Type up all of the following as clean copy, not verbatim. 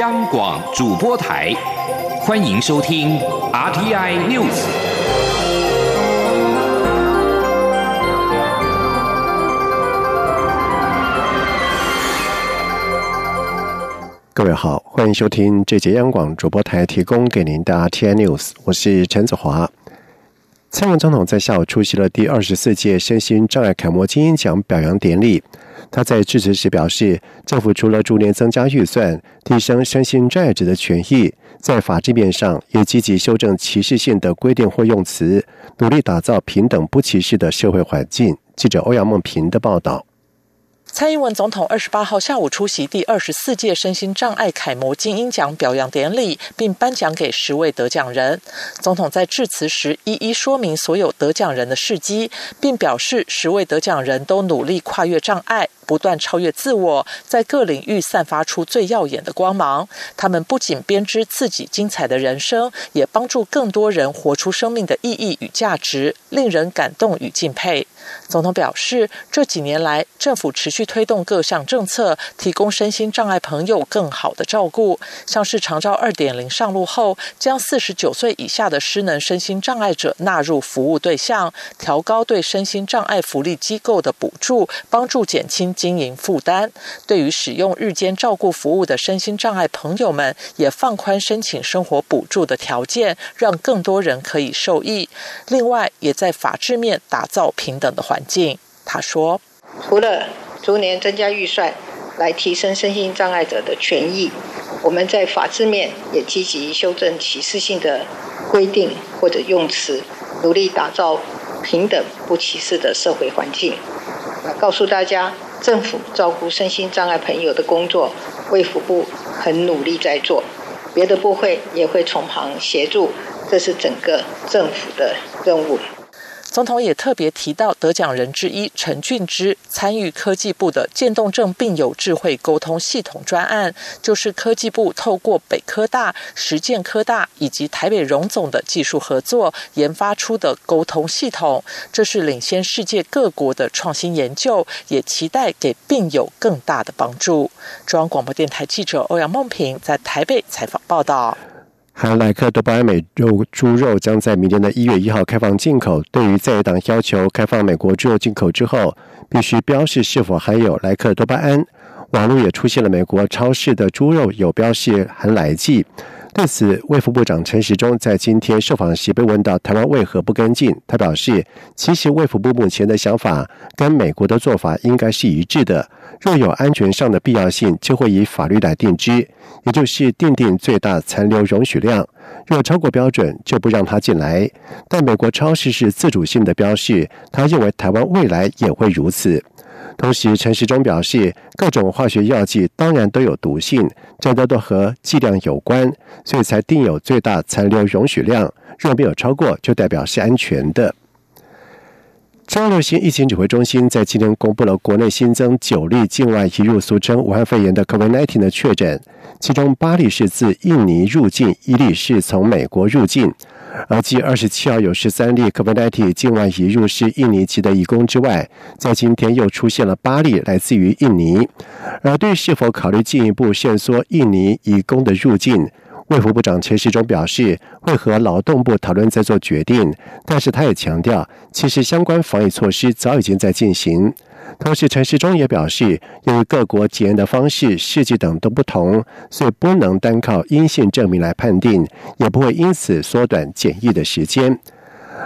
央广主播台，欢迎收听 RTI News。各位好，欢迎收听这节央广主播台提供给您的 RTI News， 我是陈子华。蔡英文总统在下午出席了第24届身心障碍楷模金鹰奖表扬典礼。他在致辞时表示，政府除了逐年增加预算，提升身心障碍者的权益，在法制面上也积极修正歧视性的规定或用词，努力打造平等不歧视的社会环境。记者欧阳梦平的报道。蔡英文总统28号下午出席第24届身心障碍楷模金鹰奖表扬典礼，并颁奖给10位得奖人。总统在致辞时一一说明所有得奖人的事迹，并表示10位得奖人都努力跨越障碍，不断超越自我，在各领域散发出最耀眼的光芒。他们不仅编织自己精彩的人生，也帮助更多人活出生命的意义与价值，令人感动与敬佩。总统表示，这几年来，政府持续推动各项政策，提供身心障碍朋友更好的照顾，像是长照 2.0 上路后，将49岁以下的失能身心障碍者纳入服务对象，调高对身心障碍福利机构的补助，帮助减轻经营负担。对于使用日间照顾服务的身心障碍朋友们，也放宽申请生活补助的条件，让更多人可以受益。另外，也在法制面打造平等的环境。他说，除了逐年增加预算来提升身心障碍者的权益，我们在法制面也积极修正歧视性的规定或者用词，努力打造平等不歧视的社会环境。告诉大家，政府照顾身心障碍朋友的工作，卫福部很努力在做，别的部会也会从旁协助，这是整个政府的任务。总统也特别提到，得奖人之一陈俊之参与科技部的渐冻症病友智慧沟通系统专案，就是科技部透过北科大、实践科大以及台北荣总的技术合作研发出的沟通系统，这是领先世界各国的创新研究，也期待给病友更大的帮助。中央广播电台记者欧阳梦平在台北采访报道。含莱克多巴胺美猪肉将在明年的1月1号开放进口。对于在野党要求开放美国猪肉进口之后，必须标示是否含有莱克多巴胺，网络也出现了美国超市的猪肉有标示含莱剂。对此，卫福部长陈时中在今天受访时被问到台湾为何不跟进，他表示，其实卫福部目前的想法跟美国的做法应该是一致的，若有安全上的必要性，就会以法律来定之，也就是定最大残留容许量，若超过标准就不让它进来。但美国超市是自主性的标示，他认为台湾未来也会如此。同时，陈时中表示，各种化学药剂当然都有毒性，这都和剂量有关，所以才定有最大残留容许量，若没有超过就代表是安全的。中央流行疫情指挥中心在今天公布了国内新增9例境外移入俗称武汉肺炎的 COVID-19 的确诊，其中8例是自印尼入境，1例是从美国入境。而继27号有13例 COVID-19 境外移入是印尼籍的移工之外，在今天又出现了8例来自于印尼。而对是否考虑进一步限缩印尼移工的入境，卫福部长陈时中表示，会和劳动部讨论再做决定，但是他也强调，其实相关防疫措施早已经在进行。同时，陈时中也表示，由于各国检验的方式、试剂等都不同，所以不能单靠阴性证明来判定，也不会因此缩短检疫的时间。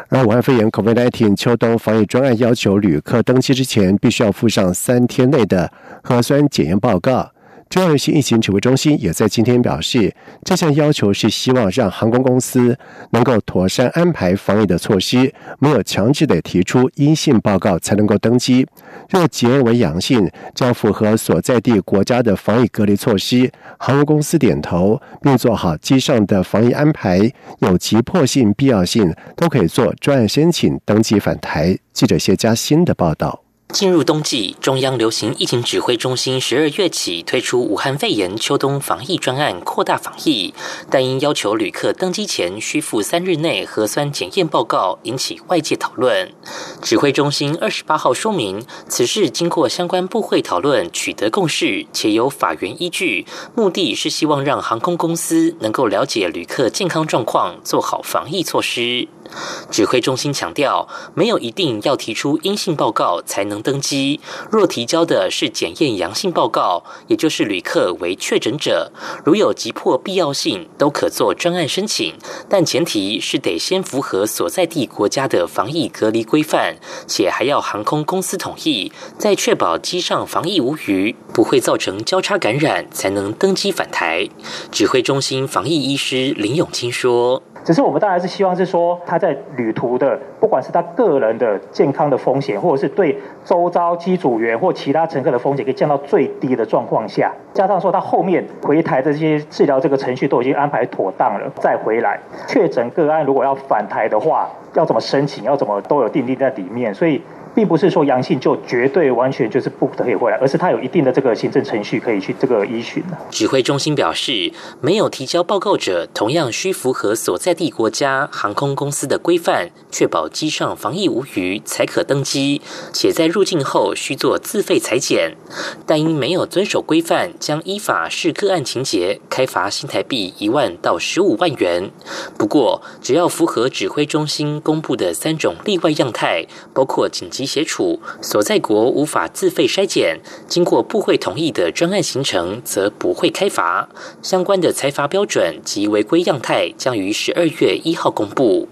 而武汉肺炎 COVID-19 秋冬防疫专案要求旅客登机之前必须要附上3天内的核酸检验报告。中央流行疫情指挥中心也在今天表示，这项要求是希望让航空公司能够妥善安排防疫的措施，没有强制的提出阴性报告才能够登机。若检验为阳性，将符合所在地国家的防疫隔离措施。航空公司点头，并做好机上的防疫安排，有急迫性、必要性，都可以做专案申请登机返台。记者谢佳欣的报道。进入冬季，中央流行疫情指挥中心12月起推出武汉肺炎秋冬防疫专案，扩大防疫，但因要求旅客登机前需附3日内核酸检验报告，引起外界讨论。指挥中心28号说明，此事经过相关部会讨论取得共识，且有法源依据，目的是希望让航空公司能够了解旅客健康状况，做好防疫措施。指挥中心强调，没有一定要提出阴性报告才能登机，若提交的是检验阳性报告，也就是旅客为确诊者，如有急迫必要性，都可做专案申请，但前提是得先符合所在地国家的防疫隔离规范，且还要航空公司同意，再确保机上防疫无虞，不会造成交叉感染，才能登机返台。指挥中心防疫医师林永清说。只是我们当然是希望是说，他在旅途的，不管是他个人的健康的风险，或者是对周遭机组员或其他乘客的风险，可以降到最低的状况下，加上说他后面回台的这些治疗这个程序都已经安排妥当了，再回来确诊个案如果要返台的话，要怎么申请，要怎么都有定定在里面，所以并不是说阳性就绝对完全就是不可以回来，而是它有一定的这个行政程序可以去这个依循。指挥中心表示，没有提交报告者同样需符合所在地国家航空公司的规范，确保机上防疫无虞才可登机，且在入境后需做自费采检。但因没有遵守规范，将依法视个案情节开罚新台币1万到15万元。不过，只要符合指挥中心公布的3种例外样态，包括紧急协处所在国无法自费筛检，经过部会同意的专案行程则不会开罚，相关的裁罚标准及违规样态将于12月1号公布。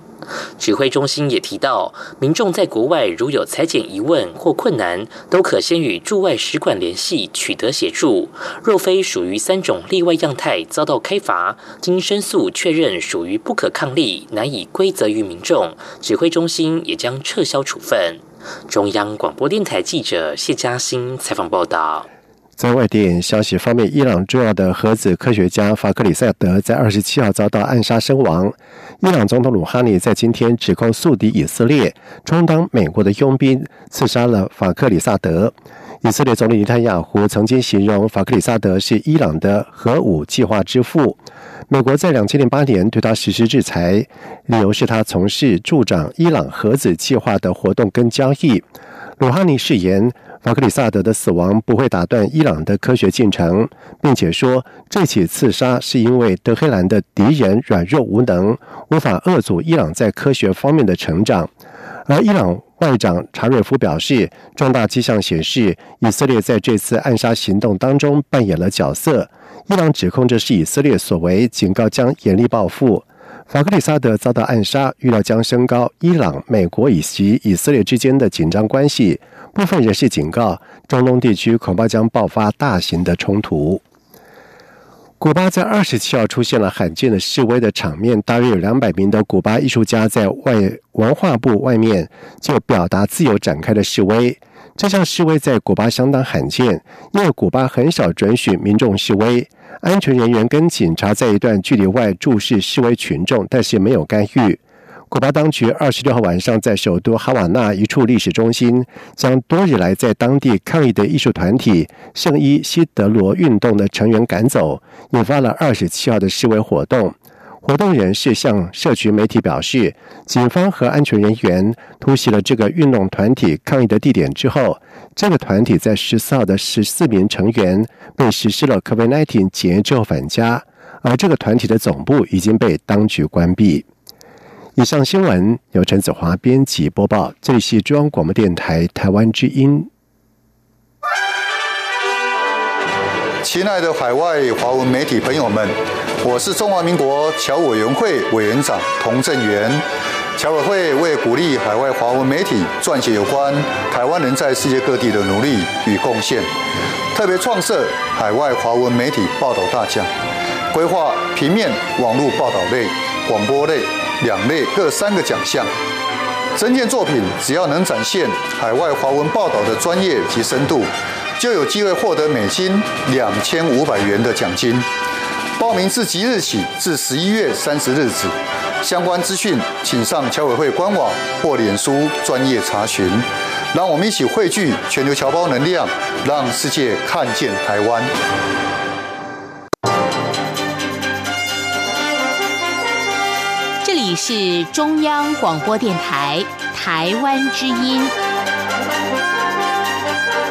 指挥中心也提到，民众在国外如有采检疑问或困难，都可先与驻外使馆联系取得协助，若非属于3种例外样态遭到开罚，经申诉确认属于不可抗力，难以归责于民众，指挥中心也将撤销处分。中央广播电台记者谢嘉欣采访报道。在外电消息方面，伊朗重要的核子科学家法克里塞德在27号遭到暗杀身亡。伊朗总统鲁哈尼在今天指控宿敌以色列充当美国的佣兵，刺杀了法克里萨德。以色列总理内塔尼亚胡曾经形容法克里萨德是伊朗的核武计划之父。美国在2008年对他实施制裁，理由是他从事助长伊朗核子计划的活动跟交易。鲁哈尼誓言，法克里萨德的死亡不会打断伊朗的科学进程，并且说这起刺杀是因为德黑兰的敌人软弱无能，无法遏阻伊朗在科学方面的成长。而伊朗外长查瑞夫表示，重大迹象显示以色列在这次暗杀行动当中扮演了角色，伊朗指控这是以色列所为，警告将严厉报复。法克里萨德遭到暗杀，预料将升高伊朗、美国以及以色列之间的紧张关系。部分人士警告，中东地区恐怕将爆发大型的冲突。古巴在27号出现了罕见的示威的场面，大约有200名的古巴艺术家在文化部外面就表达自由展开的示威。这项示威在古巴相当罕见，因为古巴很少准许民众示威，安全人员跟警察在一段距离外注视示威群众，但是没有干预。古巴当局26号晚上在首都哈瓦那一处历史中心，将多日来在当地抗议的艺术团体圣伊西德罗运动的成员赶走，引发了27号的示威活动。活动人士向社群媒体表示，警方和安全人员突袭了这个运动团体抗议的地点之后，这个团体在14号的14名成员被实施了 COVID-19 检疫之后返家，而这个团体的总部已经被当局关闭。以上新闻由陈子华编辑播报，这里是中央广播电台台湾之音。亲爱的海外华文媒体朋友们，我是中华民国侨委员会委员长童振源。侨委会为鼓励海外华文媒体撰写有关台湾人在世界各地的努力与贡献，特别创设海外华文媒体报道大奖，规划平面、网络报道类、广播类两类各3个奖项。整件作品只要能展现海外华文报道的专业及深度，就有机会获得美金$2500的奖金。报名自即日起至11月30日止，相关资讯请上侨委会官网或脸书专业查询。让我们一起汇聚全球侨胞能量，让世界看见台湾。这里是中央广播电台《台湾之音》。